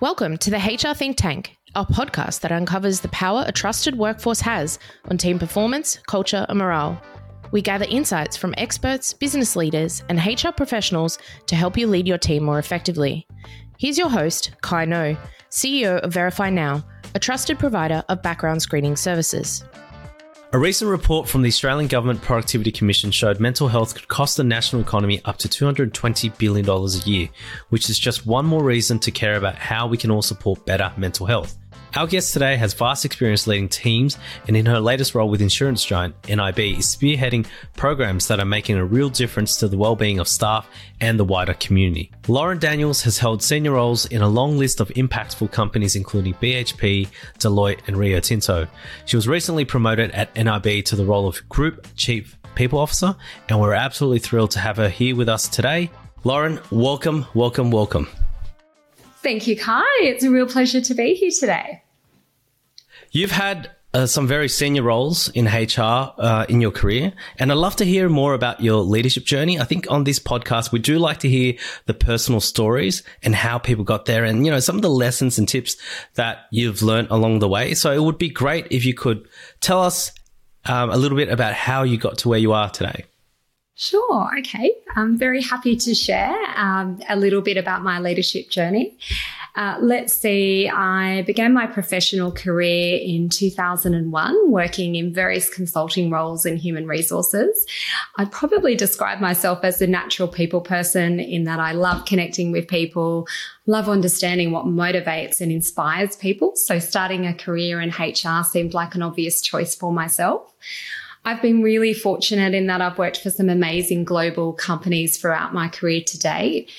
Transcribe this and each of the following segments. Welcome to the HR Think Tank, our podcast that uncovers the power a trusted workforce has on team performance, culture, and morale. We gather insights from experts, business leaders, and HR professionals to help you lead your team more effectively. Here's your host, Kai Noh, CEO of Verify Now, a trusted provider of background screening services. A recent report from the Australian Government Productivity Commission showed mental health could cost the national economy up to $220 billion a year, which is just one more reason to care about how we can all support better mental health. Our guest today has vast experience leading teams, and in her latest role with insurance giant NIB is spearheading programs that are making a real difference to the well-being of staff and the wider community. Lauren Daniels has held senior roles in a long list of impactful companies including BHP, Deloitte and Rio Tinto. She was recently promoted at NIB to the role of Group Chief People Officer, and we're absolutely thrilled to have her here with us today. Lauren, welcome. Thank you, Kai. It's a real pleasure to be here today. You've had some very senior roles in HR in your career, and I'd love to hear more about your leadership journey. I think on this podcast, we do like to hear the personal stories and how people got there and, you know, some of the lessons and tips that you've learned along the way. So it would be great if you could tell us a little bit about how you got to where you are today. Sure. Okay. I'm very happy to share a little bit about my leadership journey. Let's see. I began my professional career in 2001, working in various consulting roles in human resources. I'd probably describe myself as a natural people person in that I love connecting with people, love understanding what motivates and inspires people. So starting a career in HR seemed like an obvious choice for myself. I've been really fortunate in that I've worked for some amazing global companies throughout my career to date.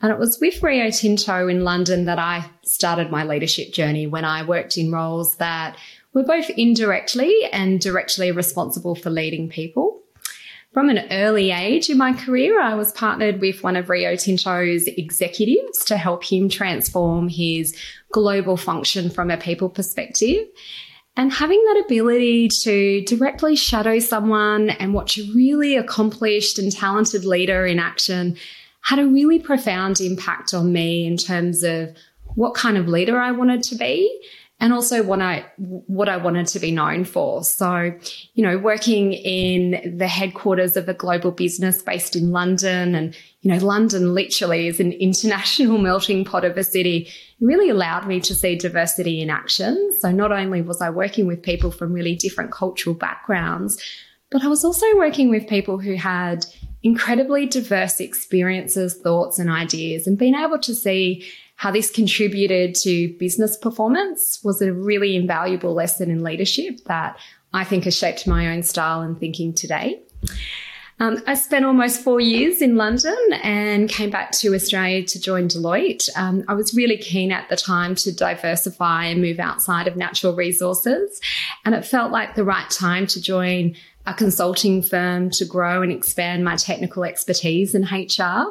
And it was with Rio Tinto in London that I started my leadership journey, when I worked in roles that were both indirectly and directly responsible for leading people. From an early age in my career, I was partnered with one of Rio Tinto's executives to help him transform his global function from a people perspective. And having that ability to directly shadow someone and watch a really accomplished and talented leader in action had a really profound impact on me in terms of what kind of leader I wanted to be and also what I wanted to be known for. So, you know, working in the headquarters of a global business based in London, and, you know, London literally is an international melting pot of a city, really allowed me to see diversity in action. So not only was I working with people from really different cultural backgrounds, but I was also working with people who had incredibly diverse experiences, thoughts and ideas, and being able to see how this contributed to business performance was a really invaluable lesson in leadership that I think has shaped my own style and thinking today. I spent almost 4 years in London and came back to Australia to join Deloitte. I was really keen at the time to diversify and move outside of natural resources, and it felt like the right time to join a consulting firm to grow and expand my technical expertise in HR.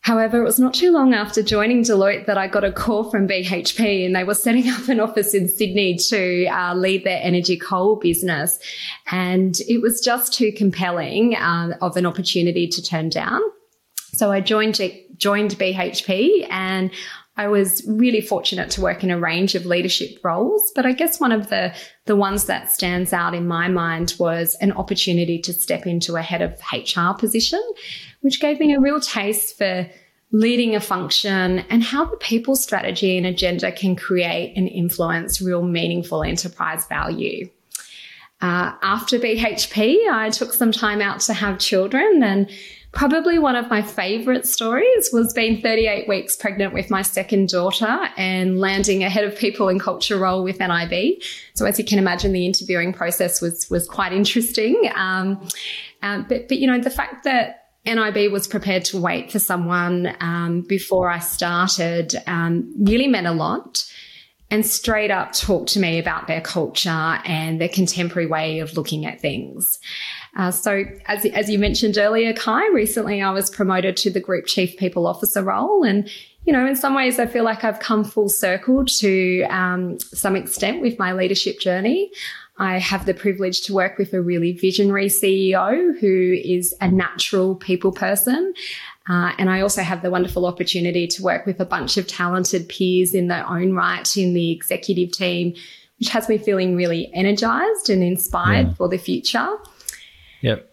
However, it was not too long after joining Deloitte that I got a call from BHP, and they were setting up an office in Sydney to lead their energy coal business. And it was just too compelling of an opportunity to turn down. So I joined BHP, and I was really fortunate to work in a range of leadership roles. But I guess one of the ones that stands out in my mind was an opportunity to step into a head of HR position, which gave me a real taste for leading a function and how the people strategy and agenda can create and influence real meaningful enterprise value. After BHP, I took some time out to have children, and probably one of my favourite stories was being 38 weeks pregnant with my second daughter and landing a head of people and culture role with NIB. So as you can imagine, the interviewing process was quite interesting. But you know, the fact that NIB was prepared to wait for someone before I started really meant a lot, and straight up talked to me about their culture and their contemporary way of looking at things. So as you mentioned earlier, Kai, recently I was promoted to the Group Chief People Officer role, and, you know, in some ways I feel like I've come full circle to some extent with my leadership journey. I have the privilege to work with a really visionary CEO who is a natural people person, And I also have the wonderful opportunity to work with a bunch of talented peers in their own right in the executive team, which has me feeling really energized and inspired for the future. Yep.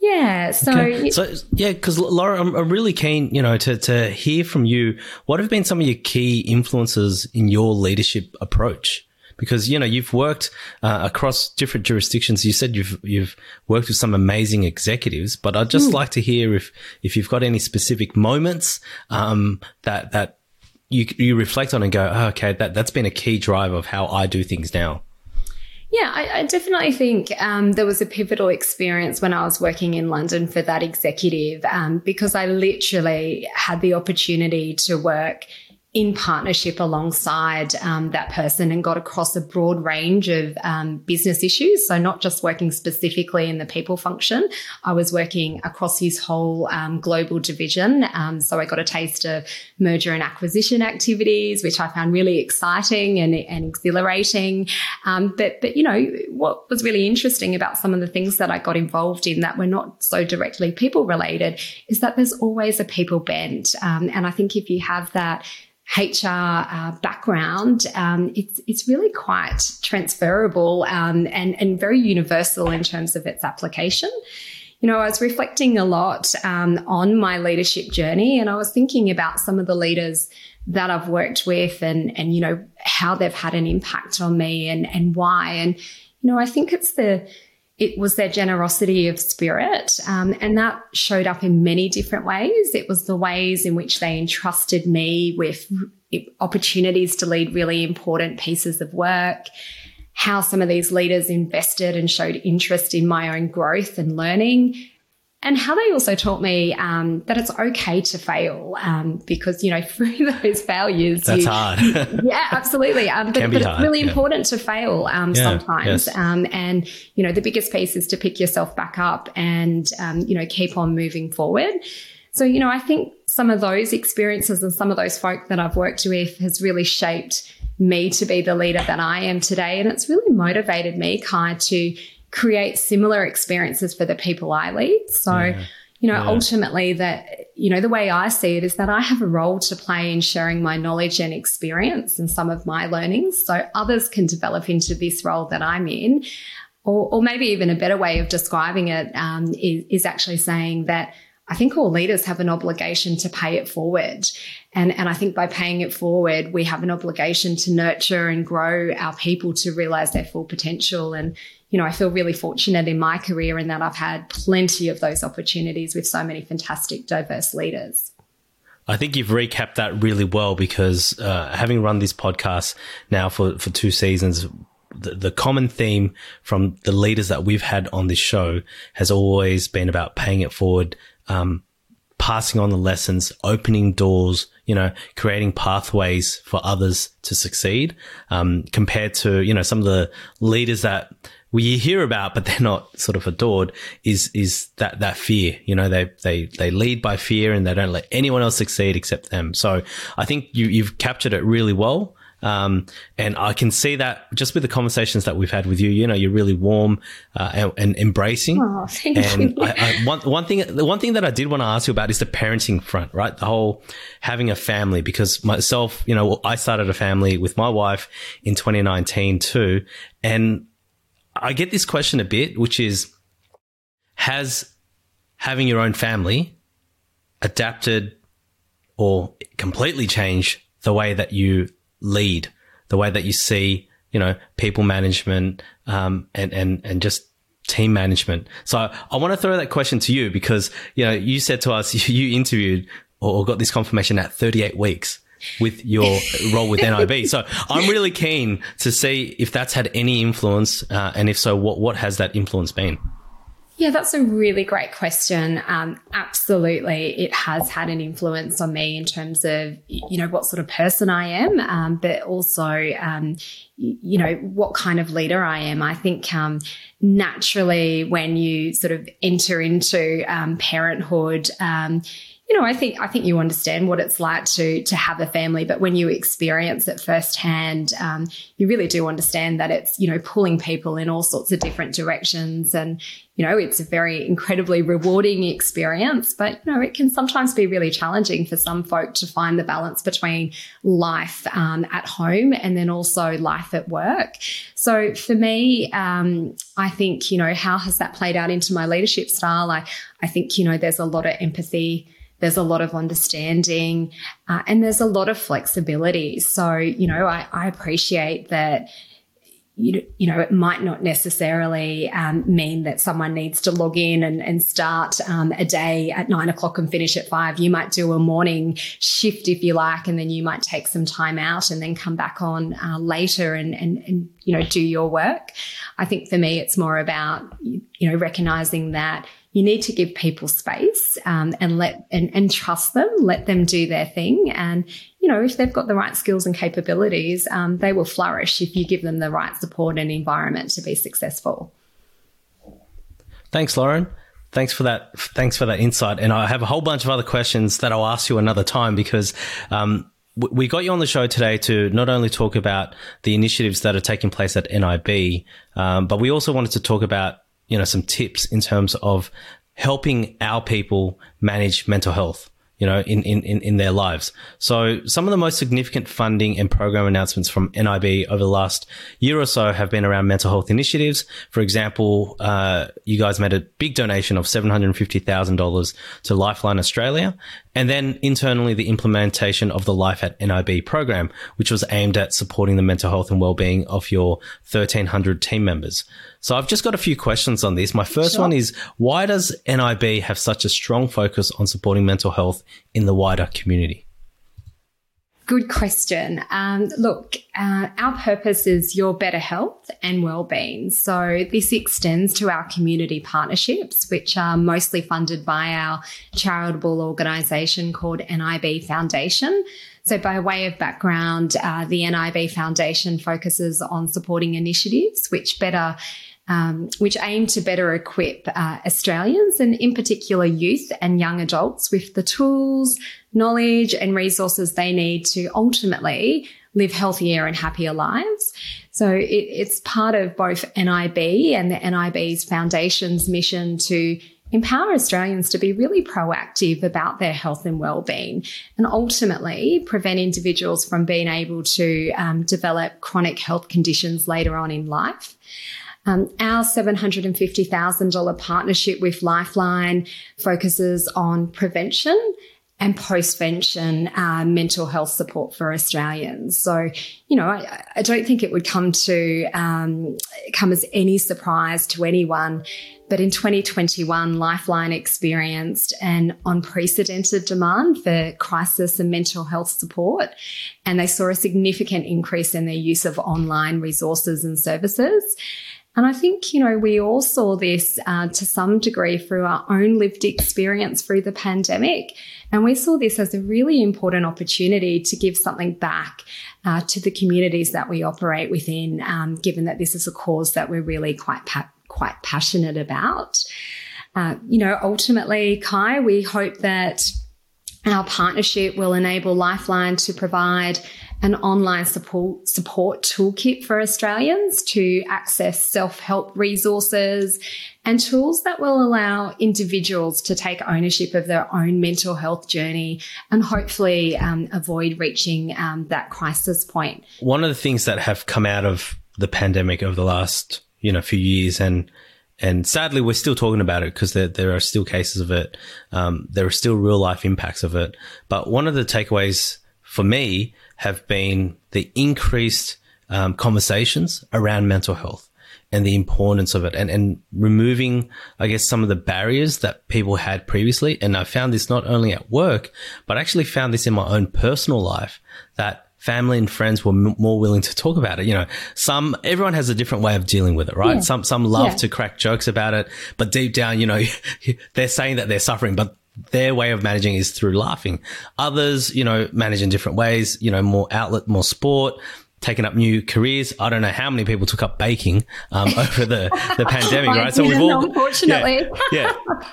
Yeah. So, okay. So yeah, because Laura, I'm really keen, you know, to hear from you. What have been some of your key influences in your leadership approach? Because, you know, you've worked across different jurisdictions. You said you've worked with some amazing executives, but I'd just like to hear if you've got any specific moments that you reflect on and go, oh, okay, that's been a key driver of how I do things now. Yeah, I definitely think there was a pivotal experience when I was working in London for that executive because I literally had the opportunity to work in partnership alongside that person and got across a broad range of business issues. So not just working specifically in the people function, I was working across his whole global division. So I got a taste of merger and acquisition activities, which I found really exciting and exhilarating. But, you know, what was really interesting about some of the things that I got involved in that were not so directly people related is that there's always a people bent. And I think if you have that HR background, it's really quite transferable and very universal in terms of its application. You know, I was reflecting a lot on my leadership journey, and I was thinking about some of the leaders that I've worked with and you know, how they've had an impact on me and why. And, you know, I think it was their generosity of spirit, and that showed up in many different ways. It was the ways in which they entrusted me with opportunities to lead really important pieces of work, how some of these leaders invested and showed interest in my own growth and learning, and how they also taught me that it's okay to fail because, you know, through those failures. That's hard. Yeah, absolutely. But it's hard, really important to fail sometimes. Yes. And, you know, the biggest piece is to pick yourself back up and, you know, keep on moving forward. So, you know, I think some of those experiences and some of those folk that I've worked with has really shaped me to be the leader that I am today. And it's really motivated me, Kai, to create similar experiences for the people I lead. So, you know, ultimately that, you know, the way I see it is that I have a role to play in sharing my knowledge and experience and some of my learnings so others can develop into this role that I'm in. Or maybe even a better way of describing it is actually saying that I think all leaders have an obligation to pay it forward. And I think by paying it forward, we have an obligation to nurture and grow our people to realize their full potential. And, you know, I feel really fortunate in my career in that I've had plenty of those opportunities with so many fantastic, diverse leaders. I think you've recapped that really well because having run this podcast now for 2 seasons, the common theme from the leaders that we've had on this show has always been about paying it forward, passing on the lessons, opening doors, you know, creating pathways for others to succeed, compared to, you know, some of the leaders that we hear about, but they're not sort of adored is that fear, you know, they lead by fear and they don't let anyone else succeed except them. So I think you've captured it really well. And I can see that just with the conversations that we've had with you, you know, you're really warm and embracing. Oh, thank you. One thing that I did want to ask you about is the parenting front, right? The whole having a family, because myself, you know, I started a family with my wife in 2019 too. And I get this question a bit, which is, has having your own family adapted or completely changed the way that you lead, the way that you see, you know, people management and just team management? So I want to throw that question to you because, you know, you said to us you interviewed or got this confirmation at 38 weeks with your role with NIB. So I'm really keen to see if that's had any influence and if so, what has that influence been? Yeah, that's a really great question. Absolutely. It has had an influence on me in terms of, you know, what sort of person I am, but also, you know, what kind of leader I am. I think naturally when you sort of enter into parenthood, you know, I think you understand what it's like to have a family, but when you experience it firsthand, you really do understand that it's, you know, pulling people in all sorts of different directions, and, you know, it's a very incredibly rewarding experience, but, you know, it can sometimes be really challenging for some folk to find the balance between life at home and then also life at work. So for me, I think, you know, how has that played out into my leadership style? I think, you know, there's a lot of empathy. There's a lot of understanding, and there's a lot of flexibility. So, you know, I appreciate that, you know, it might not necessarily mean that someone needs to log in and start a day at 9 o'clock and finish at 5. You might do a morning shift, if you like, and then you might take some time out and then come back on later and, you know, do your work. I think for me, it's more about, you know, recognizing that you need to give people space and trust them, let them do their thing. And, you know, if they've got the right skills and capabilities, they will flourish if you give them the right support and environment to be successful. Thanks, Lauren. Thanks for that insight. And I have a whole bunch of other questions that I'll ask you another time, because we got you on the show today to not only talk about the initiatives that are taking place at NIB, but we also wanted to talk about, you know, some tips in terms of helping our people manage mental health, you know, in their lives. So some of the most significant funding and program announcements from NIB over the last year or so have been around mental health initiatives. For example, you guys made a big donation of $750,000 to Lifeline Australia, and then internally the implementation of the Life at NIB program, which was aimed at supporting the mental health and well-being of your 1,300 team members. So I've just got a few questions on this. My first one is, why does NIB have such a strong focus on supporting mental health in the wider community? Good question. Look, our purpose is your better health and well-being. So this extends to our community partnerships, which are mostly funded by our charitable organisation called NIB Foundation. So by way of background, the NIB Foundation focuses on supporting initiatives which aim to better equip Australians, and in particular youth and young adults, with the tools, knowledge and resources they need to ultimately live healthier and happier lives. So it's part of both NIB and the NIB's Foundation's mission to empower Australians to be really proactive about their health and well-being, and ultimately prevent individuals from being able to develop chronic health conditions later on in life. Our $750,000 partnership with Lifeline focuses on prevention and postvention mental health support for Australians. So, you know, I don't think it would come as any surprise to anyone, but in 2021, Lifeline experienced an unprecedented demand for crisis and mental health support, and they saw a significant increase in their use of online resources and services. And I think, you know, we all saw this to some degree through our own lived experience through the pandemic. And we saw this as a really important opportunity to give something back to the communities that we operate within, given that this is a cause that we're really quite passionate about. You know, ultimately, Kai, we hope that our partnership will enable Lifeline to provide an online support toolkit for Australians to access self-help resources and tools that will allow individuals to take ownership of their own mental health journey and hopefully avoid reaching that crisis point. One of the things that have come out of the pandemic over the last, you know, few years, and sadly we're still talking about it because there are still cases of it. There are still real life impacts of it. But one of the takeaways for me have been the increased conversations around mental health and the importance of it, and removing, I guess, some of the barriers that people had previously. And I found this not only at work, but I actually found this in my own personal life, that family and friends were more willing to talk about it. You know, everyone has a different way of dealing with it, right? Yeah. Some love to crack jokes about it, but deep down, you know, they're saying that they're suffering, but their way of managing is through laughing. Others, you know, manage in different ways, you know, more outlet, more sport, taken up new careers. I don't know how many people took up baking over the pandemic, right? So we've all, unfortunately,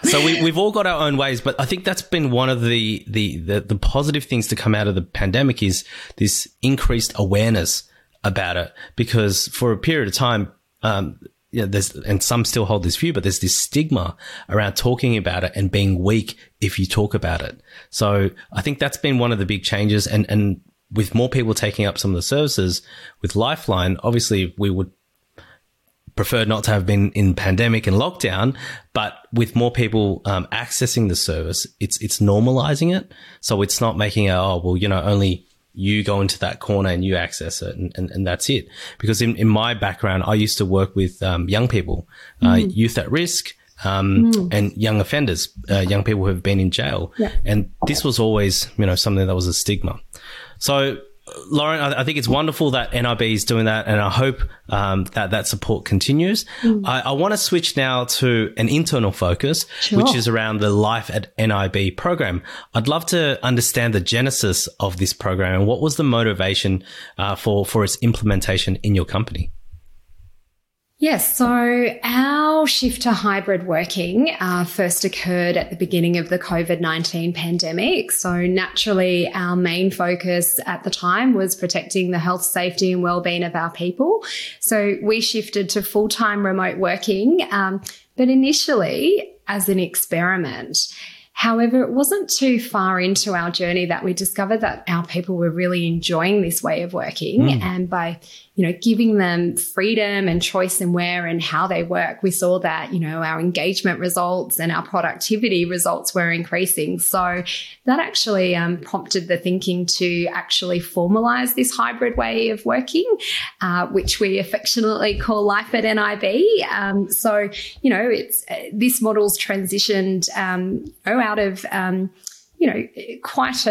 so we've all got our own ways, but I think that's been one of the positive things to come out of the pandemic is this increased awareness about it, because for a period of time, and some still hold this view, but there's this stigma around talking about it and being weak if you talk about it. So I think that's been one of the big changes, and with more people taking up some of the services with Lifeline, obviously we would prefer not to have been in pandemic and lockdown, but with more people accessing the service, it's normalizing it. So it's not making it, only you go into that corner and you access it and that's it. Because in my background, I used to work with young people, youth at risk, and young offenders, young people who have been in jail. Yeah. And this was always, something that was a stigma. So, Lauren, I think it's wonderful that NIB is doing that, and I hope that support continues. I want to switch now to an internal focus, which is around the Life at NIB program. I'd love to understand the genesis of this program and what was the motivation for its implementation in your company. Yes, so our shift to hybrid working first occurred at the beginning of the COVID-19 pandemic. So naturally, our main focus at the time was protecting the health, safety and well-being of our people. So we shifted to full-time remote working, but initially as an experiment. However, it wasn't too far into our journey that we discovered that our people were really enjoying this way of working. And by, giving them freedom and choice in where and how they work, we saw that, our engagement results and our productivity results were increasing. So that actually prompted the thinking to actually formalise this hybrid way of working, which we affectionately call Life at NIB. This model's transitioned out of, quite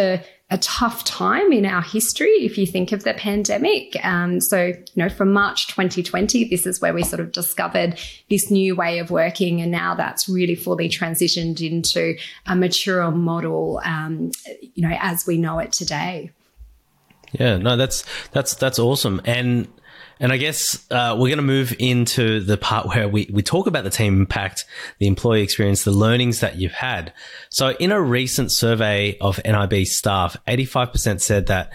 a tough time in our history, if you think of the pandemic. From March 2020, this is where we sort of discovered this new way of working. And now that's really fully transitioned into a mature model, as we know it today. Yeah, no, that's awesome. And I guess we're going to move into the part where we talk about the team impact, the employee experience, the learnings that you've had. So in a recent survey of NIB staff, 85% said that,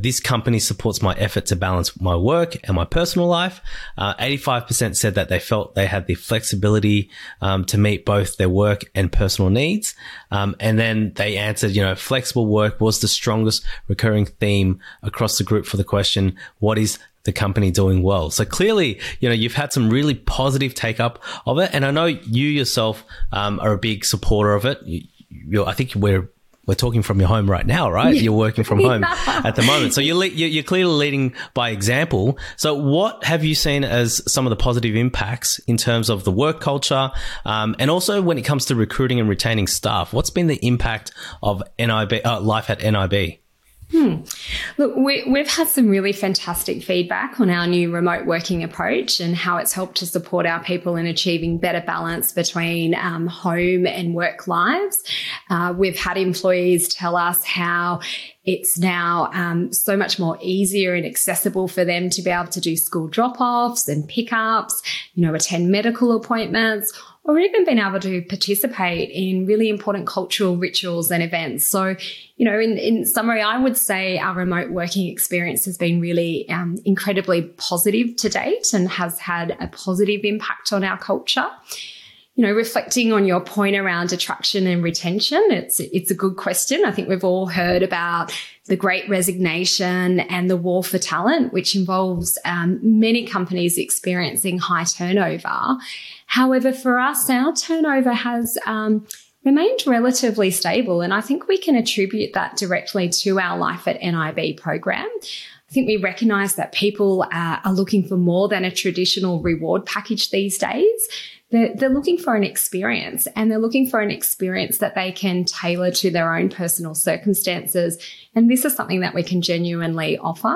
this company supports my effort to balance my work and my personal life. 85% said that they felt they had the flexibility to meet both their work and personal needs. And then they answered, flexible work was the strongest recurring theme across the group for the question, what is the company doing well? So clearly, you've had some really positive take up of it. And I know you yourself are a big supporter of it. I think we're talking from your home right now, right? Yeah. You're working from home at the moment. So you're clearly leading by example. So what have you seen as some of the positive impacts in terms of the work culture? And also when it comes to recruiting and retaining staff, what's been the impact of NIB, Life at NIB? Look, we've had some really fantastic feedback on our new remote working approach and how it's helped to support our people in achieving better balance between home and work lives. We've had employees tell us how it's now so much more easier and accessible for them to be able to do school drop-offs and pickups, attend medical appointments, or even been able to participate in really important cultural rituals and events. So, in summary, I would say our remote working experience has been really incredibly positive to date and has had a positive impact on our culture. Reflecting on your point around attraction and retention, it's a good question. I think we've all heard about the Great Resignation and the war for talent, which involves many companies experiencing high turnover. However, for us, our turnover has remained relatively stable, and I think we can attribute that directly to our Life at NIB program. I think we recognise that people are looking for more than a traditional reward package these days. They're looking for an experience, and they're looking for an experience that they can tailor to their own personal circumstances. And this is something that we can genuinely offer.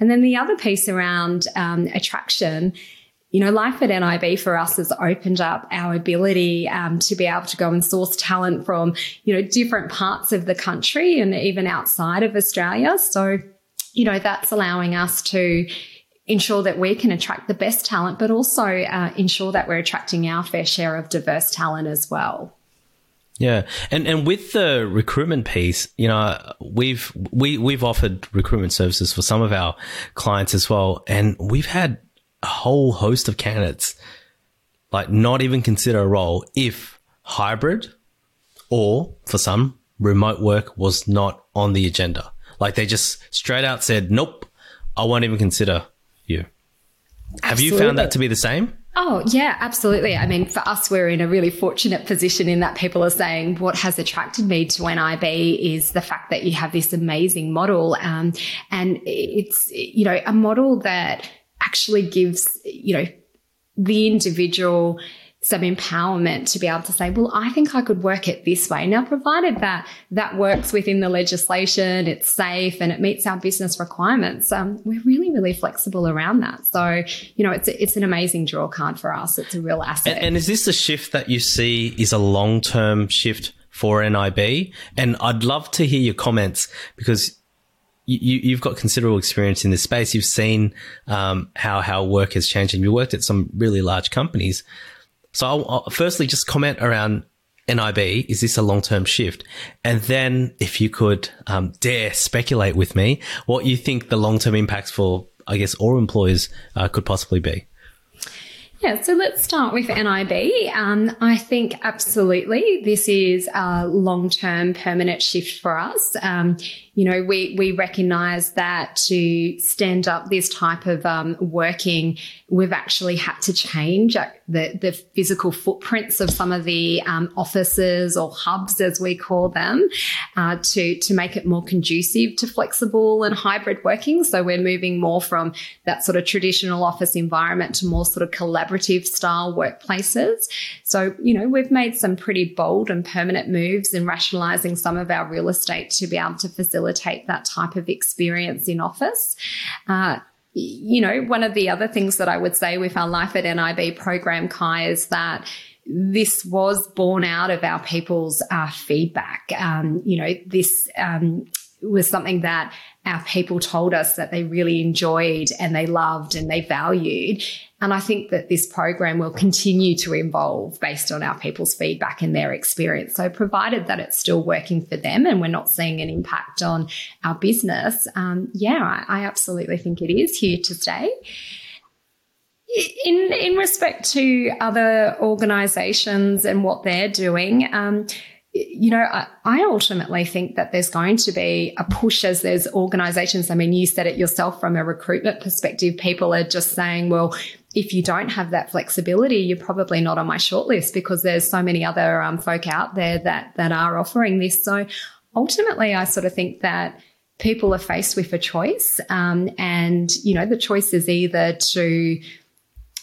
And then the other piece around attraction, Life at NIB for us has opened up our ability to be able to go and source talent from, different parts of the country and even outside of Australia. So you know, that's allowing us to ensure that we can attract the best talent, but also ensure that we're attracting our fair share of diverse talent as well. Yeah. And with the recruitment piece, you know, we've offered recruitment services for some of our clients as well. And we've had a whole host of candidates, like, not even consider a role if hybrid or, for some, remote work was not on the agenda. Like, they just straight out said, nope, I won't even consider you. Absolutely. Have you found that to be the same? Oh, yeah, absolutely. I mean, for us, we're in a really fortunate position in that people are saying what has attracted me to NIB is the fact that you have this amazing model. And it's, you know, a model that actually gives, you know, the individual some empowerment to be able to say, well, I think I could work it this way. Now, provided that that works within the legislation, it's safe and it meets our business requirements, we're really, really flexible around that. So, you know, it's an amazing draw card for us. It's a real asset. And is this a shift that you see is a long-term shift for NIB? And I'd love to hear your comments, because you've got considerable experience in this space. You've seen how work has changed, and you worked at some really large companies. So I'll firstly just comment around NIB. Is this a long-term shift? And then if you could dare speculate with me what you think the long-term impacts for, I guess, all employers could possibly be. Yeah, so let's start with NIB. I think absolutely this is a long-term permanent shift for us. You know, we recognise that to stand up this type of working, we've actually had to change the physical footprints of some of the offices or hubs, as we call them, to make it more conducive to flexible and hybrid working. So we're moving more from that sort of traditional office environment to more sort of collaborative style workplaces. So, you know, we've made some pretty bold and permanent moves in rationalising some of our real estate to be able to facilitate that type of experience in office. You know, one of the other things that I would say with our Life at NIB program, Kai, is that this was born out of our people's feedback. You know, this was something that our people told us that they really enjoyed and they loved and they valued. And I think that this program will continue to evolve based on our people's feedback and their experience. So provided that it's still working for them and we're not seeing an impact on our business, I absolutely think it is here to stay. In respect to other organisations and what they're doing, you know, I ultimately think that there's going to be a push as there's organisations. I mean, you said it yourself from a recruitment perspective. People are just saying, well, if you don't have that flexibility, you're probably not on my shortlist, because there's so many other folk out there that are offering this. So ultimately, I sort of think that people are faced with a choice, and, you know, the choice is either to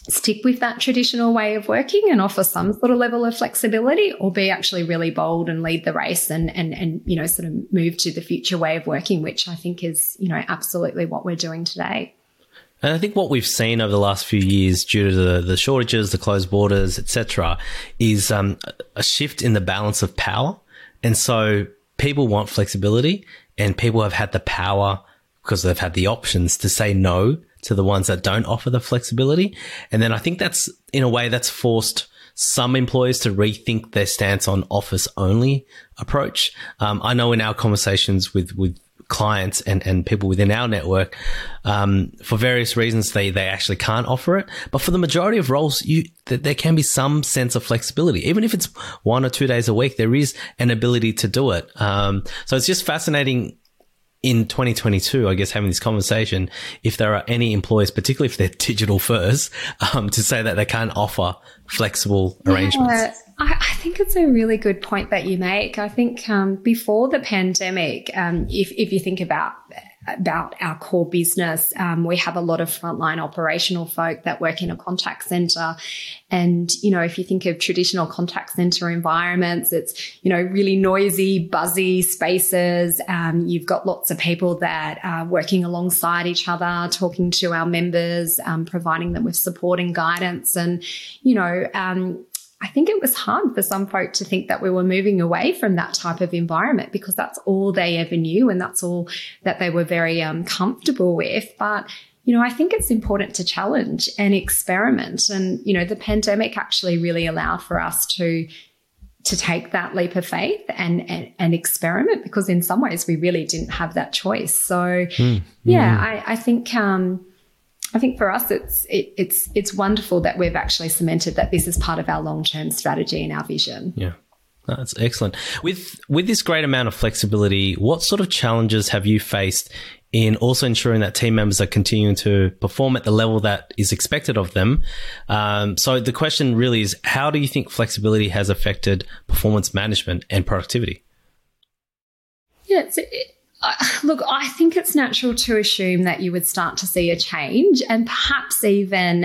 stick with that traditional way of working and offer some sort of level of flexibility, or be actually really bold and lead the race and you know, sort of move to the future way of working, which I think is, you know, absolutely what we're doing today. And I think what we've seen over the last few years, due to the shortages, the closed borders, etc., is a shift in the balance of power. And so people want flexibility, and people have had the power, because they've had the options, to say no to the ones that don't offer the flexibility. And then I think that's, in a way, that's forced some employers to rethink their stance on office-only approach. I know in our conversations with clients and people within our network, for various reasons, they actually can't offer it. But for the majority of roles, there can be some sense of flexibility. Even if it's 1 or 2 days a week, there is an ability to do it. So it's just fascinating. In 2022, I guess, having this conversation, if there are any employers, particularly if they're digital first, to say that they can't offer flexible arrangements. Yeah, I think it's a really good point that you make. I think before the pandemic, if you think about our core business, we have a lot of frontline operational folk that work in a contact centre. And, you know, if you think of traditional contact centre environments, it's, you know, really noisy, buzzy spaces. You've got lots of people that are working alongside each other, talking to our members, providing them with support and guidance. And, you know, I think it was hard for some folk to think that we were moving away from that type of environment, because that's all they ever knew and that's all that they were very comfortable with. But, you know, I think it's important to challenge and experiment. And, you know, the pandemic actually really allowed for us to take that leap of faith and experiment, because in some ways we really didn't have that choice. So, I think for us it's wonderful that we've actually cemented that this is part of our long-term strategy and our vision. Yeah, that's excellent. With this great amount of flexibility, what sort of challenges have you faced in also ensuring that team members are continuing to perform at the level that is expected of them? So the question really is, how do you think flexibility has affected performance management and productivity? Yeah, look, I think it's natural to assume that you would start to see a change and perhaps even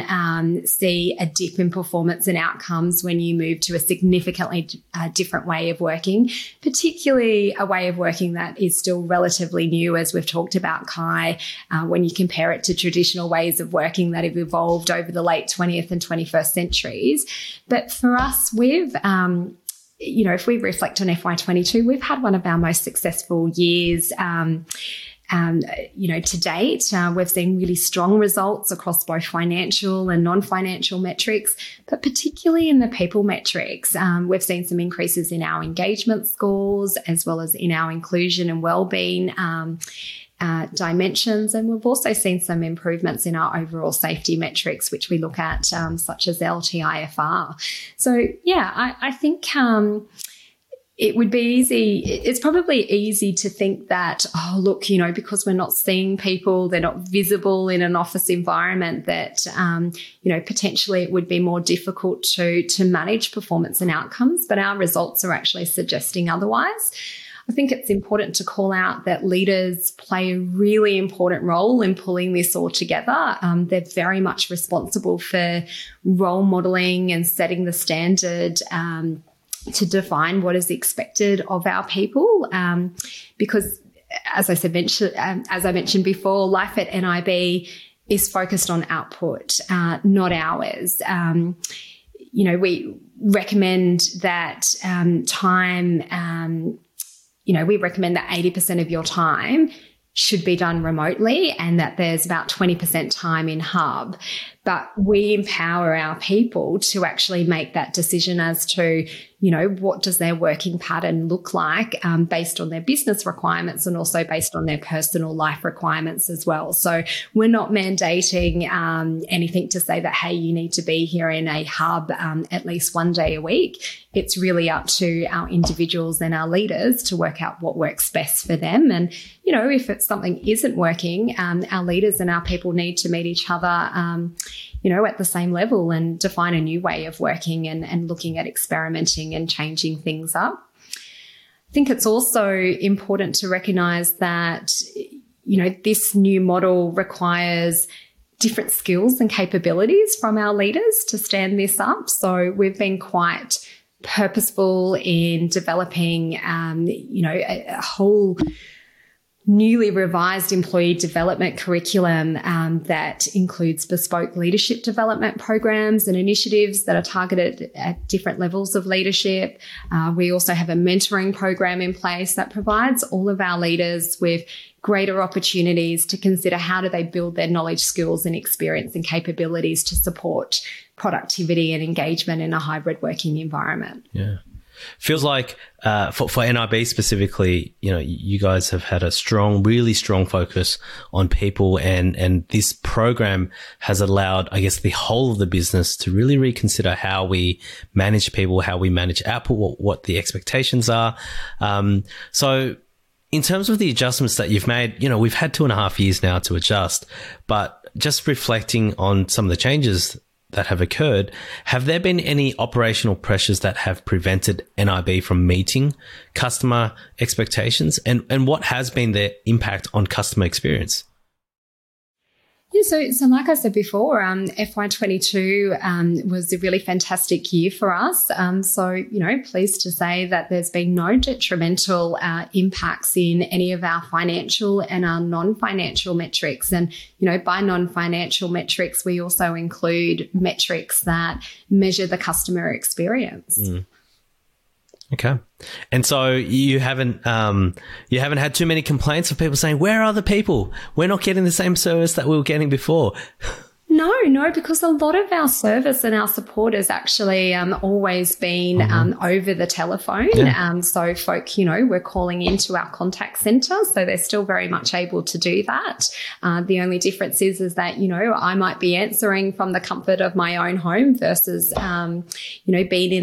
see a dip in performance and outcomes when you move to a significantly different way of working, particularly a way of working that is still relatively new, as we've talked about, Kai, when you compare it to traditional ways of working that have evolved over the late 20th and 21st centuries. But for us, we've... you know, if we reflect on FY22, we've had one of our most successful years, you know, to date. We've seen really strong results across both financial and non-financial metrics, but particularly in the people metrics. We've seen some increases in our engagement scores, as well as in our inclusion and wellbeing dimensions. And we've also seen some improvements in our overall safety metrics, which we look at, such as LTIFR. So, yeah, I think it would be easy. It's probably easy to think that, oh, look, you know, because we're not seeing people, they're not visible in an office environment, that, you know, potentially it would be more difficult to manage performance and outcomes. But our results are actually suggesting otherwise. I think it's important to call out that leaders play a really important role in pulling this all together. They're very much responsible for role modelling and setting the standard to define what is expected of our people, because, as I mentioned before, life at NIB is focused on output, not hours. You know, we recommend that we recommend that 80% of your time should be done remotely and that there's about 20% time in hub. But we empower our people to actually make that decision as to, you know, what does their working pattern look like based on their business requirements and also based on their personal life requirements as well. So we're not mandating anything to say that, hey, you need to be here in a hub at least one day a week. It's really up to our individuals and our leaders to work out what works best for them. And, you know, if it's something isn't working, our leaders and our people need to meet each other you know, at the same level and define a new way of working and looking at experimenting and changing things up. I think it's also important to recognise that, you know, this new model requires different skills and capabilities from our leaders to stand this up. So we've been quite purposeful in developing, you know, a whole newly revised employee development curriculum that includes bespoke leadership development programs and initiatives that are targeted at different levels of leadership. We also have a mentoring program in place that provides all of our leaders with greater opportunities to consider how do they build their knowledge, skills and experience and capabilities to support productivity and engagement in a hybrid working environment. Yeah. Feels like for NIB specifically, you know, you guys have had a strong, really strong focus on people, and this program has allowed, I guess, the whole of the business to really reconsider how we manage people, how we manage output, what the expectations are. So in terms of the adjustments that you've made, you know, we've had 2.5 years now to adjust, but just reflecting on some of the changes that have occurred, have there been any operational pressures that have prevented NIB from meeting customer expectations? And what has been their impact on customer experience? Yeah, so like I said before, FY22 was a really fantastic year for us. So, pleased to say that there's been no detrimental impacts in any of our financial and our non-financial metrics. And, by non-financial metrics, we also include metrics that measure the customer experience. Mm. Okay. And so you haven't had too many complaints of people saying, where are the people? We're not getting the same service that we were getting before. No, because a lot of our service and our support has actually always been over the telephone. Yeah. So folk, we're calling into our contact centre, so they're still very much able to do that. The only difference is that, I might be answering from the comfort of my own home versus, being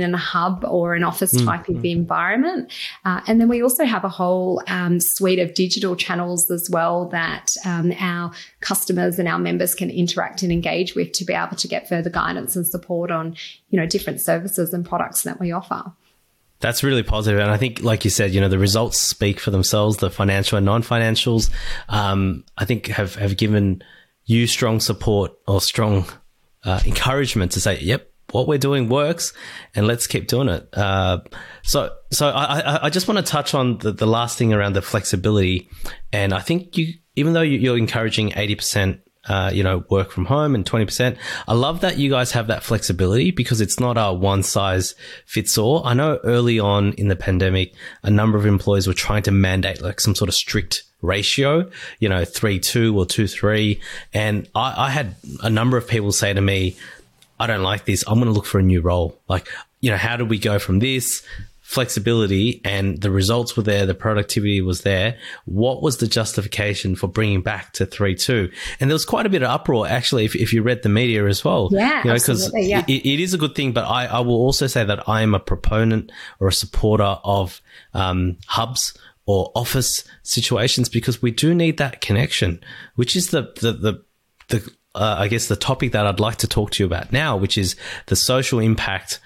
in a hub or an office type of environment. And then we also have a whole suite of digital channels as well that our customers and our members can interact and engage with to be able to get further guidance and support on, different services and products that we offer. That's really positive. And I think, like you said, the results speak for themselves, the financial and non-financials, I think have given you strong support or strong encouragement to say, yep, what we're doing works and let's keep doing it. So I just want to touch on the last thing around the flexibility. And I think even though you're encouraging 80% work from home and 20%. I love that you guys have that flexibility because it's not a one size fits all. I know early on in the pandemic, a number of employers were trying to mandate like some sort of strict ratio, 3-2 or 2-3. And I had a number of people say to me, I don't like this. I'm going to look for a new role. Like, how do we go from this flexibility? And the results were there, the productivity was there. What was the justification for bringing back to 3-2? And there was quite a bit of uproar, actually, if you read the media as well. Yeah, because it is a good thing. But I will also say that I am a proponent or a supporter of hubs or office situations because we do need that connection, which is I guess the topic that I'd like to talk to you about now, which is the social impact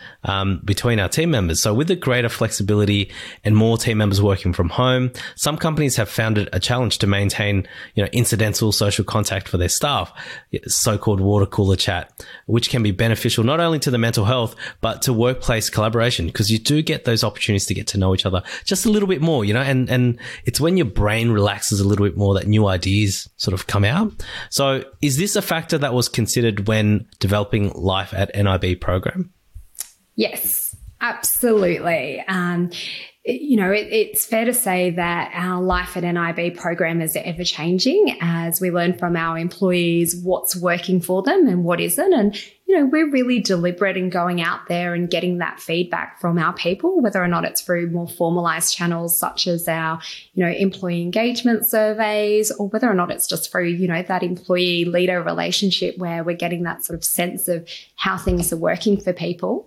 between our team members. So with the greater flexibility and more team members working from home, some companies have found it a challenge to maintain, incidental social contact for their staff, so-called water cooler chat, which can be beneficial not only to the mental health, but to workplace collaboration because you do get those opportunities to get to know each other just a little bit more, and it's when your brain relaxes a little bit more that new ideas sort of come out. So is this a factor that was considered when developing Life at NIB program? Yes, absolutely. It's fair to say that our Life at NIB program is ever-changing as we learn from our employees what's working for them and what isn't. And, we're really deliberate in going out there and getting that feedback from our people, whether or not it's through more formalised channels such as our, employee engagement surveys, or whether or not it's just through, that employee leader relationship where we're getting that sort of sense of how things are working for people.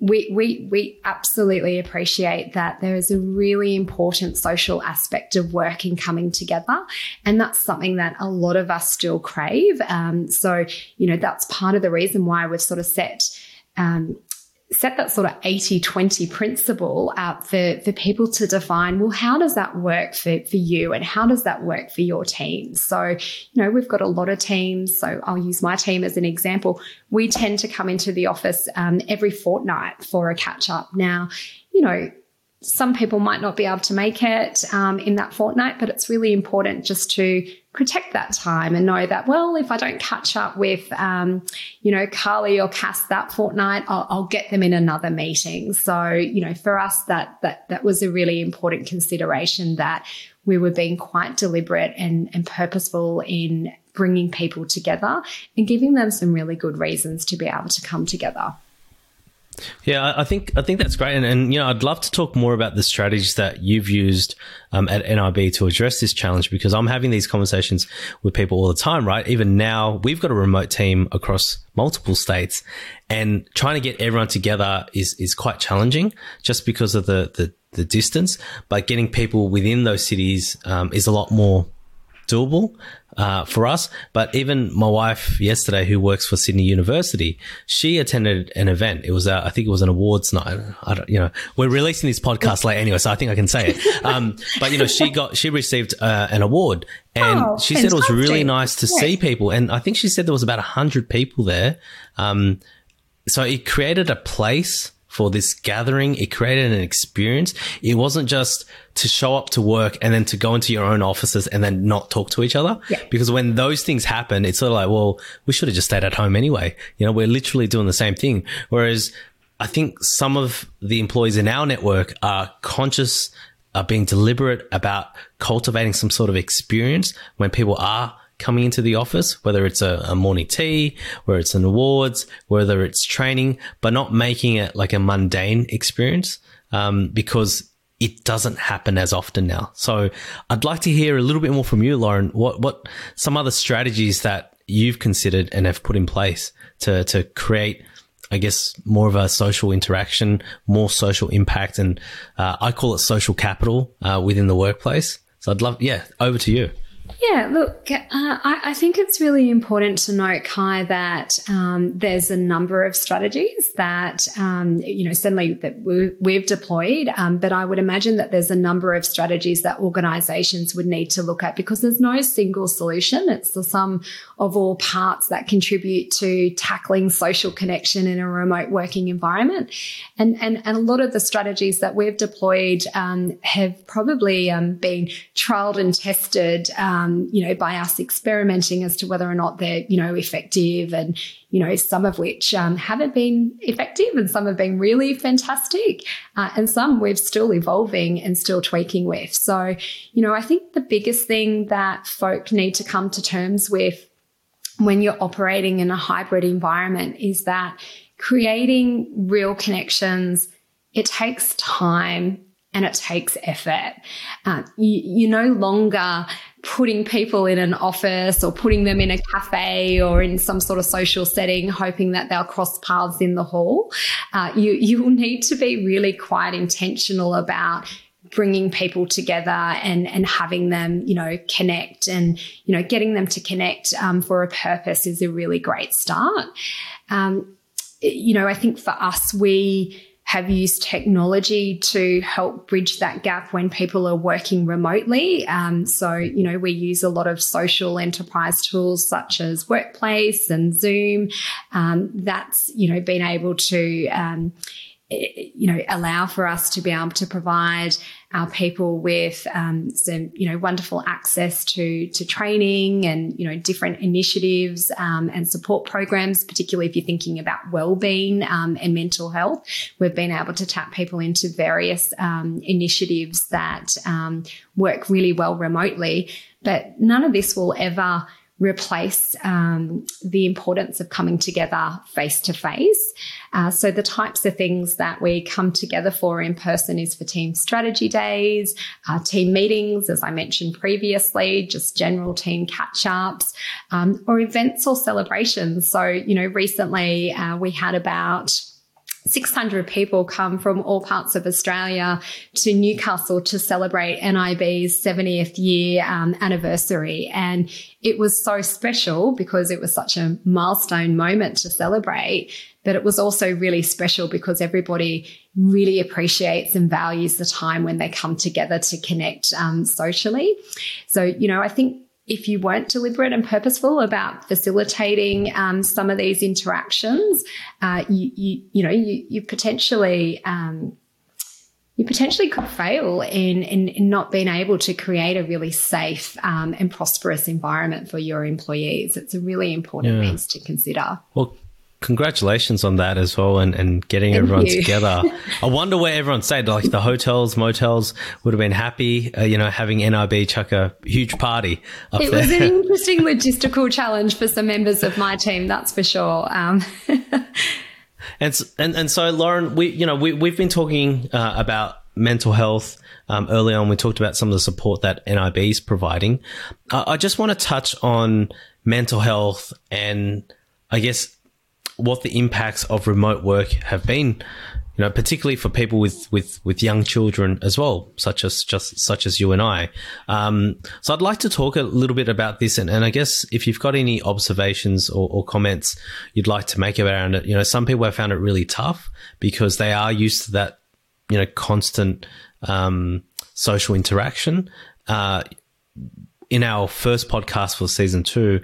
We absolutely appreciate that there is a really important social aspect of work in coming together, and that's something that a lot of us still crave. That's part of the reason why we've sort of set that sort of 80-20 principle for people to define, well, how does that work for you and how does that work for your team? So, we've got a lot of teams. So I'll use my team as an example. We tend to come into the office every fortnight for a catch-up. Now, some people might not be able to make it in that fortnight, but it's really important just to protect that time and know that, well, if I don't catch up with, Carly or Cass that fortnight, I'll get them in another meeting. So, for us, that was a really important consideration that we were being quite deliberate and purposeful in bringing people together and giving them some really good reasons to be able to come together. Yeah, I think that's great. And I'd love to talk more about the strategies that you've used at NIB to address this challenge, because I'm having these conversations with people all the time, right? Even now, we've got a remote team across multiple states, and trying to get everyone together is quite challenging just because of the distance. But getting people within those cities is a lot more doable for us. But even my wife yesterday, who works for Sydney University, she attended an event. It was, I think it was an awards night. We're releasing this podcast late anyway, so I think I can say it. But you know, she received an award, and she said it was really nice to see people. And I think she said there was about 100 people there. So it created a place for this gathering. It created an experience. It wasn't just to show up to work and then to go into your own offices and then not talk to each other. Yeah. Because when those things happen, it's sort of like, well, we should have just stayed at home anyway. You know, we're literally doing the same thing. Whereas I think some of the employees in our network are conscious, are being deliberate about cultivating some sort of experience when people are coming into the office, whether it's a morning tea, whether it's an awards, whether it's training, but not making it like a mundane experience, because it doesn't happen as often now. So I'd like to hear a little bit more from you, Lauren, what some other strategies that you've considered and have put in place to create, I guess, more of a social interaction, more social impact. And I call it social capital within the workplace. So I'd love, over to you. Yeah, look, I think it's really important to note, Kai, that there's a number of strategies that, certainly that we've deployed, but I would imagine that there's a number of strategies that organisations would need to look at, because there's no single solution. It's the sum of all parts that contribute to tackling social connection in a remote working environment. And a lot of the strategies that we've deployed have probably been trialled and tested, by us experimenting as to whether or not they're, effective, and, some of which haven't been effective, and some have been really fantastic, and some we're still evolving and still tweaking with. So, I think the biggest thing that folk need to come to terms with when you're operating in a hybrid environment is that creating real connections, it takes time and it takes effort. You're no longer putting people in an office or putting them in a cafe or in some sort of social setting, hoping that they'll cross paths in the hall. You will need to be really quite intentional about bringing people together and having them, connect, and, getting them to connect for a purpose is a really great start. I think for us, we have used technology to help bridge that gap when people are working remotely. So we use a lot of social enterprise tools such as Workplace and Zoom. That's, been able to, allow for us to be able to provide our people with some, wonderful access to training and, different initiatives and support programs, particularly if you're thinking about wellbeing and mental health. We've been able to tap people into various initiatives that work really well remotely, but none of this will ever replace the importance of coming together face to face. So the types of things that we come together for in person is for team strategy days, team meetings, as I mentioned previously, just general team catch-ups, or events or celebrations. So, recently we had about 600 people come from all parts of Australia to Newcastle to celebrate NIB's 70th year anniversary. And it was so special because it was such a milestone moment to celebrate, but it was also really special because everybody really appreciates and values the time when they come together to connect socially. So, I think if you weren't deliberate and purposeful about facilitating some of these interactions, you potentially could fail in not being able to create a really safe and prosperous environment for your employees. It's a really important piece to consider. Well, congratulations on that as well, and getting everyone together. I wonder where everyone stayed. Like the hotels, motels would have been happy, having NIB chuck a huge party up there. It was an interesting logistical challenge for some members of my team, that's for sure. And so, Lauren, we've been talking about mental health. Early on, we talked about some of the support that NIB is providing. I just want to touch on mental health and, I guess, what the impacts of remote work have been you know, particularly for people with young children as well, such as you and I. So I'd like to talk a little bit about this, and I guess if you've got any observations or comments you'd like to make around it. You know, some people have found it really tough because they are used to that, you know, constant social interaction. In our first podcast for season 2,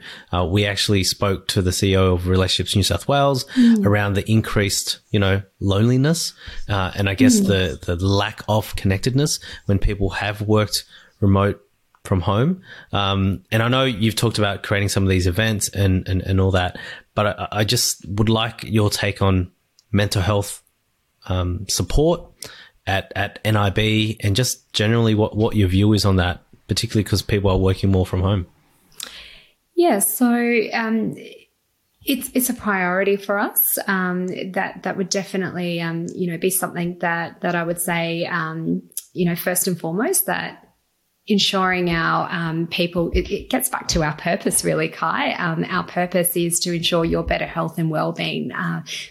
we actually spoke to the CEO of Relationships New South Wales around the increased, you know, loneliness and I guess the lack of connectedness when people have worked remote from home. And I know you've talked about creating some of these events and all that, but I just would like your take on mental health support at NIB and just generally what your view is on that, particularly because people are working more from home. Yeah, so it's a priority for us. That would definitely, you know, be something that I would say, you know, first and foremost, that ensuring our people, it gets back to our purpose really, Kai. Our purpose is to ensure your better health and wellbeing.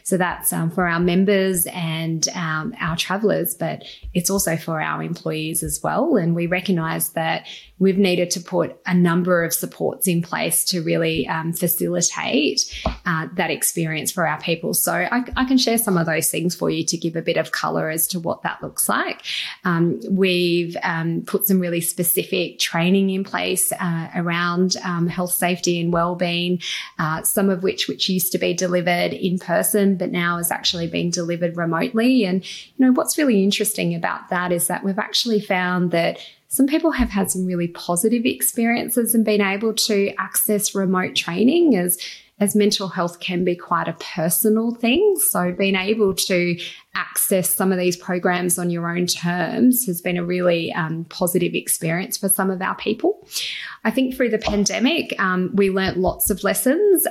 So that's for our members and our travellers, but it's also for our employees as well. And we recognise that we've needed to put a number of supports in place to really facilitate that experience for our people. So I can share some of those things for you to give a bit of colour as to what that looks like. We've put some really specific training in place around health, safety and wellbeing, some of which used to be delivered in person but now is actually being delivered remotely. And, you know, what's really interesting about that is that we've actually found that some people have had some really positive experiences and been able to access remote training as mental health can be quite a personal thing. So being able to access some of these programs on your own terms has been a really positive experience for some of our people. I think through the pandemic, we learnt lots of lessons.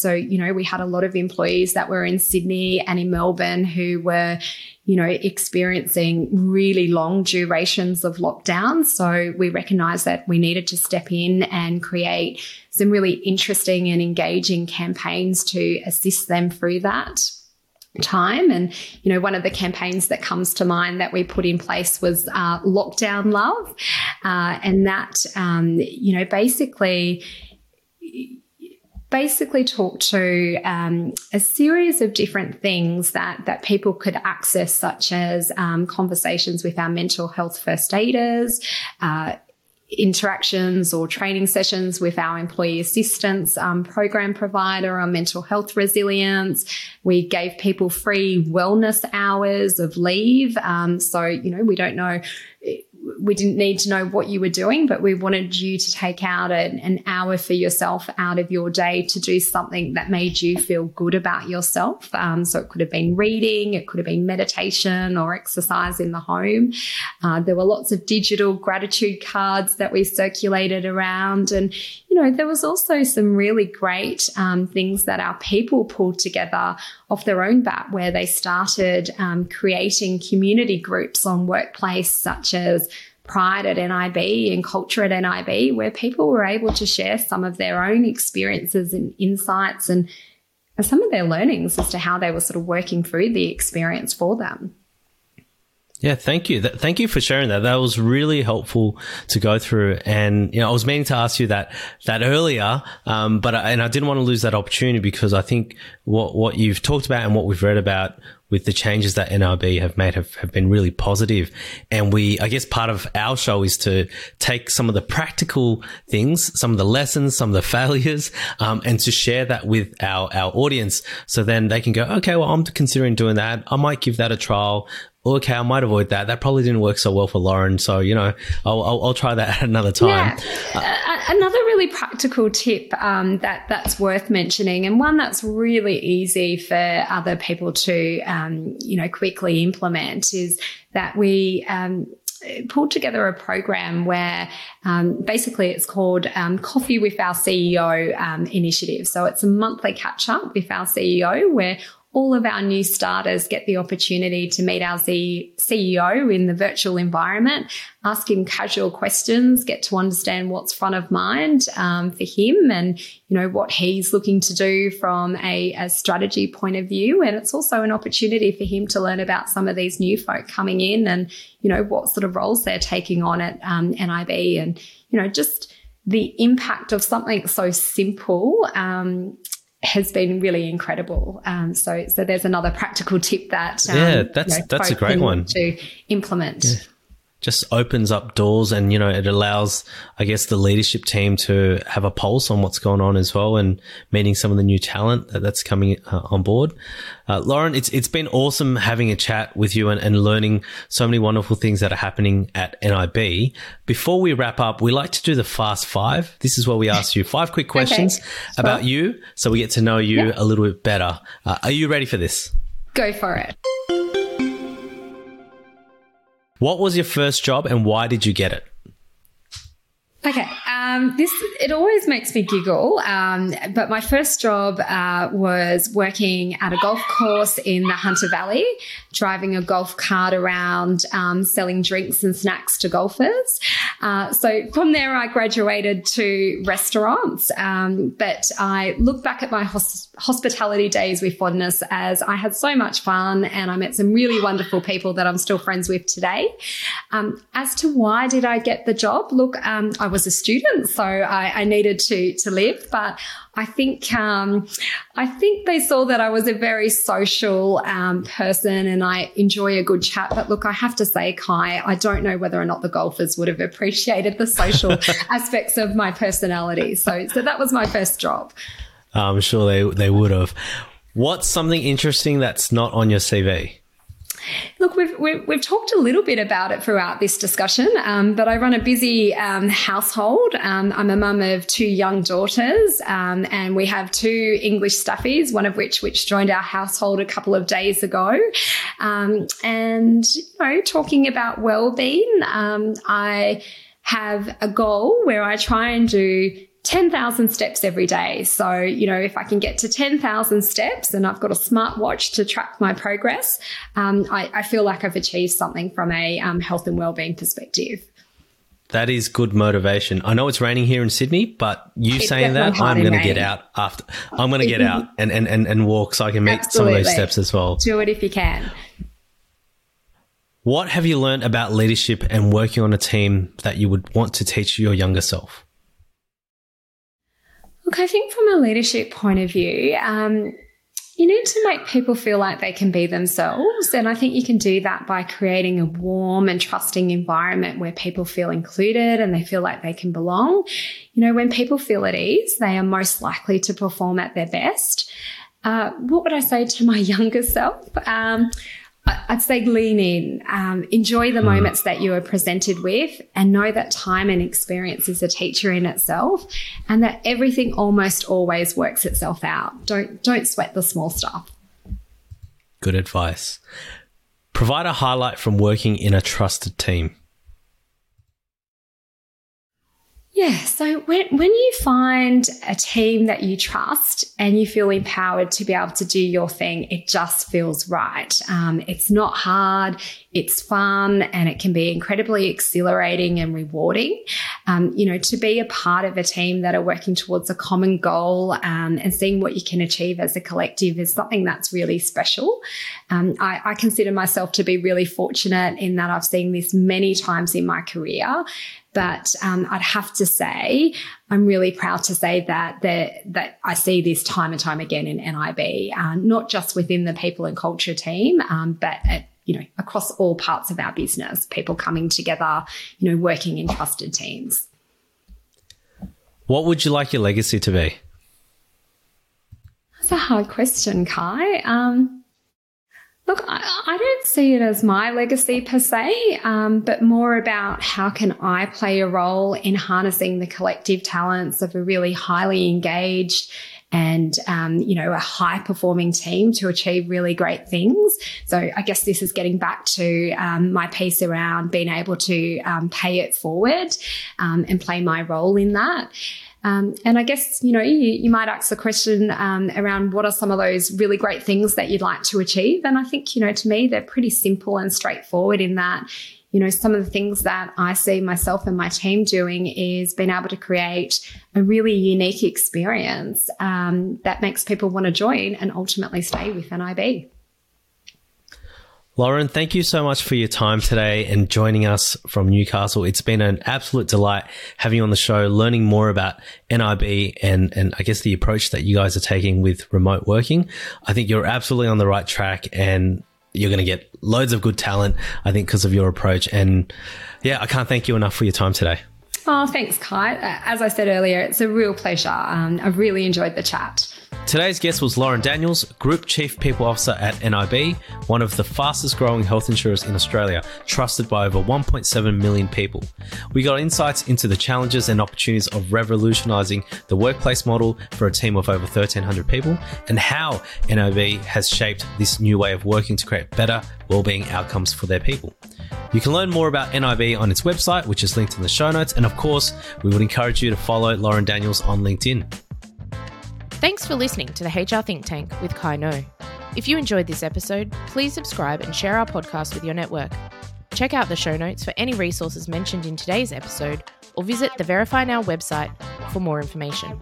So, you know, we had a lot of employees that were in Sydney and in Melbourne who were, you know, experiencing really long durations of lockdown. So we recognised that we needed to step in and create some really interesting and engaging campaigns to assist them through that time. And, you know, one of the campaigns that comes to mind that we put in place was Lockdown Love. And that, you know, basically talk to a series of different things that people could access, such as conversations with our mental health first aiders, interactions or training sessions with our employee assistance program provider on mental health resilience. We gave people free wellness hours of leave. So, you know, we didn't need to know what you were doing, but we wanted you to take out an hour for yourself out of your day to do something that made you feel good about yourself. So it could have been reading, it could have been meditation or exercise in the home. There were lots of digital gratitude cards that we circulated around. And, you know, there was also some really great things that our people pulled together off their own bat, where they started creating community groups on Workplace, such as Pride at NIB and Culture at NIB, where people were able to share some of their own experiences and insights and some of their learnings as to how they were sort of working through the experience for them. Yeah, thank you. Thank you for sharing that. That was really helpful to go through. And, you know, I was meaning to ask you that earlier, but I didn't want to lose that opportunity, because I think what you've talked about and what we've read about with the changes that NIB have made have been really positive. And I guess part of our show is to take some of the practical things, some of the lessons, some of the failures, and to share that with our audience. So then they can go, okay, well, I'm considering doing that. I might give that a trial. Okay, I might avoid that. That probably didn't work so well for Lauren. So, you know, I'll try that at another time. Yeah. Another really practical tip that's worth mentioning, and one that's really easy for other people to, you know, quickly implement, is that we pulled together a program where basically it's called Coffee with Our CEO initiative. So it's a monthly catch up with our CEO where all of our new starters get the opportunity to meet our CEO in the virtual environment, ask him casual questions, get to understand what's front of mind for him and, you know, what he's looking to do from a strategy point of view. And it's also an opportunity for him to learn about some of these new folk coming in and, you know, what sort of roles they're taking on at NIB and, you know, just the impact of something so simple has been really incredible. So there's another practical tip that that's a great one to implement. Yeah. Just opens up doors, and you know it allows, I guess, the leadership team to have a pulse on what's going on as well, and meeting some of the new talent that's coming on board. Lauren, it's been awesome having a chat with you and learning so many wonderful things that are happening at NIB. Before we wrap up, we like to do the fast five. This is where we ask you five quick questions about you, so we get to know you a little bit better. Are you ready for this? Go for it. What was your first job and why did you get it? Okay. It always makes me giggle. But my first job was working at a golf course in the Hunter Valley, driving a golf cart around, selling drinks and snacks to golfers. So from there, I graduated to restaurants. But I look back at my hospitality days with fondness, as I had so much fun and I met some really wonderful people that I'm still friends with today. As to why did I get the job? Look, I was a student, so I needed to live, but I think they saw that I was a very social person and I enjoy a good chat. But look, I have to say, Kai, I don't know whether or not the golfers would have appreciated the social aspects of my personality. So that was my first job. I'm sure they would have. What's something interesting that's not on your CV? Look, we've talked a little bit about it throughout this discussion, but I run a busy household. I'm a mum of two young daughters, and we have two English staffies, one of which joined our household a couple of days ago. And, you know, talking about wellbeing, I have a goal where I try and do 10,000 steps every day. So, you know, if I can get to 10,000 steps and I've got a smartwatch to track my progress, I feel like I've achieved something from a health and wellbeing perspective. That is good motivation. I know it's raining here in Sydney, but you it's saying that, I'm going to get out after. I'm going to get out and walk so I can meet some of those steps as well. Do it if you can. What have you learned about leadership and working on a team that you would want to teach your younger self? Look, I think from a leadership point of view, you need to make people feel like they can be themselves. And I think you can do that by creating a warm and trusting environment where people feel included and they feel like they can belong. You know, when people feel at ease, they are most likely to perform at their best. What would I say to my younger self? I'd say lean in, enjoy the moments that you are presented with, and know that time and experience is a teacher in itself, and that everything almost always works itself out. Don't sweat the small stuff. Good advice. Provide a highlight from working in a trusted team. Yeah, so when you find a team that you trust and you feel empowered to be able to do your thing, it just feels right. It's not hard, it's fun, and it can be incredibly exhilarating and rewarding. You know, to be a part of a team that are working towards a common goal and seeing what you can achieve as a collective is something that's really special. I consider myself to be really fortunate in that I've seen this many times in my career. But I'd have to say I'm really proud to say that I see this time and time again in NIB, not just within the people and culture team, but you know, across all parts of our business, people coming together, you know, working in trusted teams. What would you like your legacy to be? That's a hard question, Kai. Look, I don't see it as my legacy per se, but more about how can I play a role in harnessing the collective talents of a really highly engaged and, you know, a high-performing team to achieve really great things. So I guess this is getting back to my piece around being able to pay it forward and play my role in that. And I guess, you know, you might ask the question around what are some of those really great things that you'd like to achieve? And I think, you know, to me, they're pretty simple and straightforward in that, you know, some of the things that I see myself and my team doing is being able to create a really unique experience that makes people want to join and ultimately stay with NIB. Lauren, thank you so much for your time today and joining us from Newcastle. It's been an absolute delight having you on the show, learning more about NIB and I guess the approach that you guys are taking with remote working. I think you're absolutely on the right track and you're going to get loads of good talent, I think, because of your approach. And yeah, I can't thank you enough for your time today. Oh, thanks, Kai. As I said earlier, it's a real pleasure. I've really enjoyed the chat. Today's guest was Lauren Daniels, Group Chief People Officer at NIB, one of the fastest growing health insurers in Australia, trusted by over 1.7 million people. We got insights into the challenges and opportunities of revolutionising the workplace model for a team of over 1,300 people and how NIB has shaped this new way of working to create better wellbeing outcomes for their people. You can learn more about NIB on its website, which is linked in the show notes. And of course, we would encourage you to follow Lauren Daniels on LinkedIn. Thanks for listening to the HR Think Tank with Kai Noh. If you enjoyed this episode, please subscribe and share our podcast with your network. Check out the show notes for any resources mentioned in today's episode or visit the Verify Now website for more information.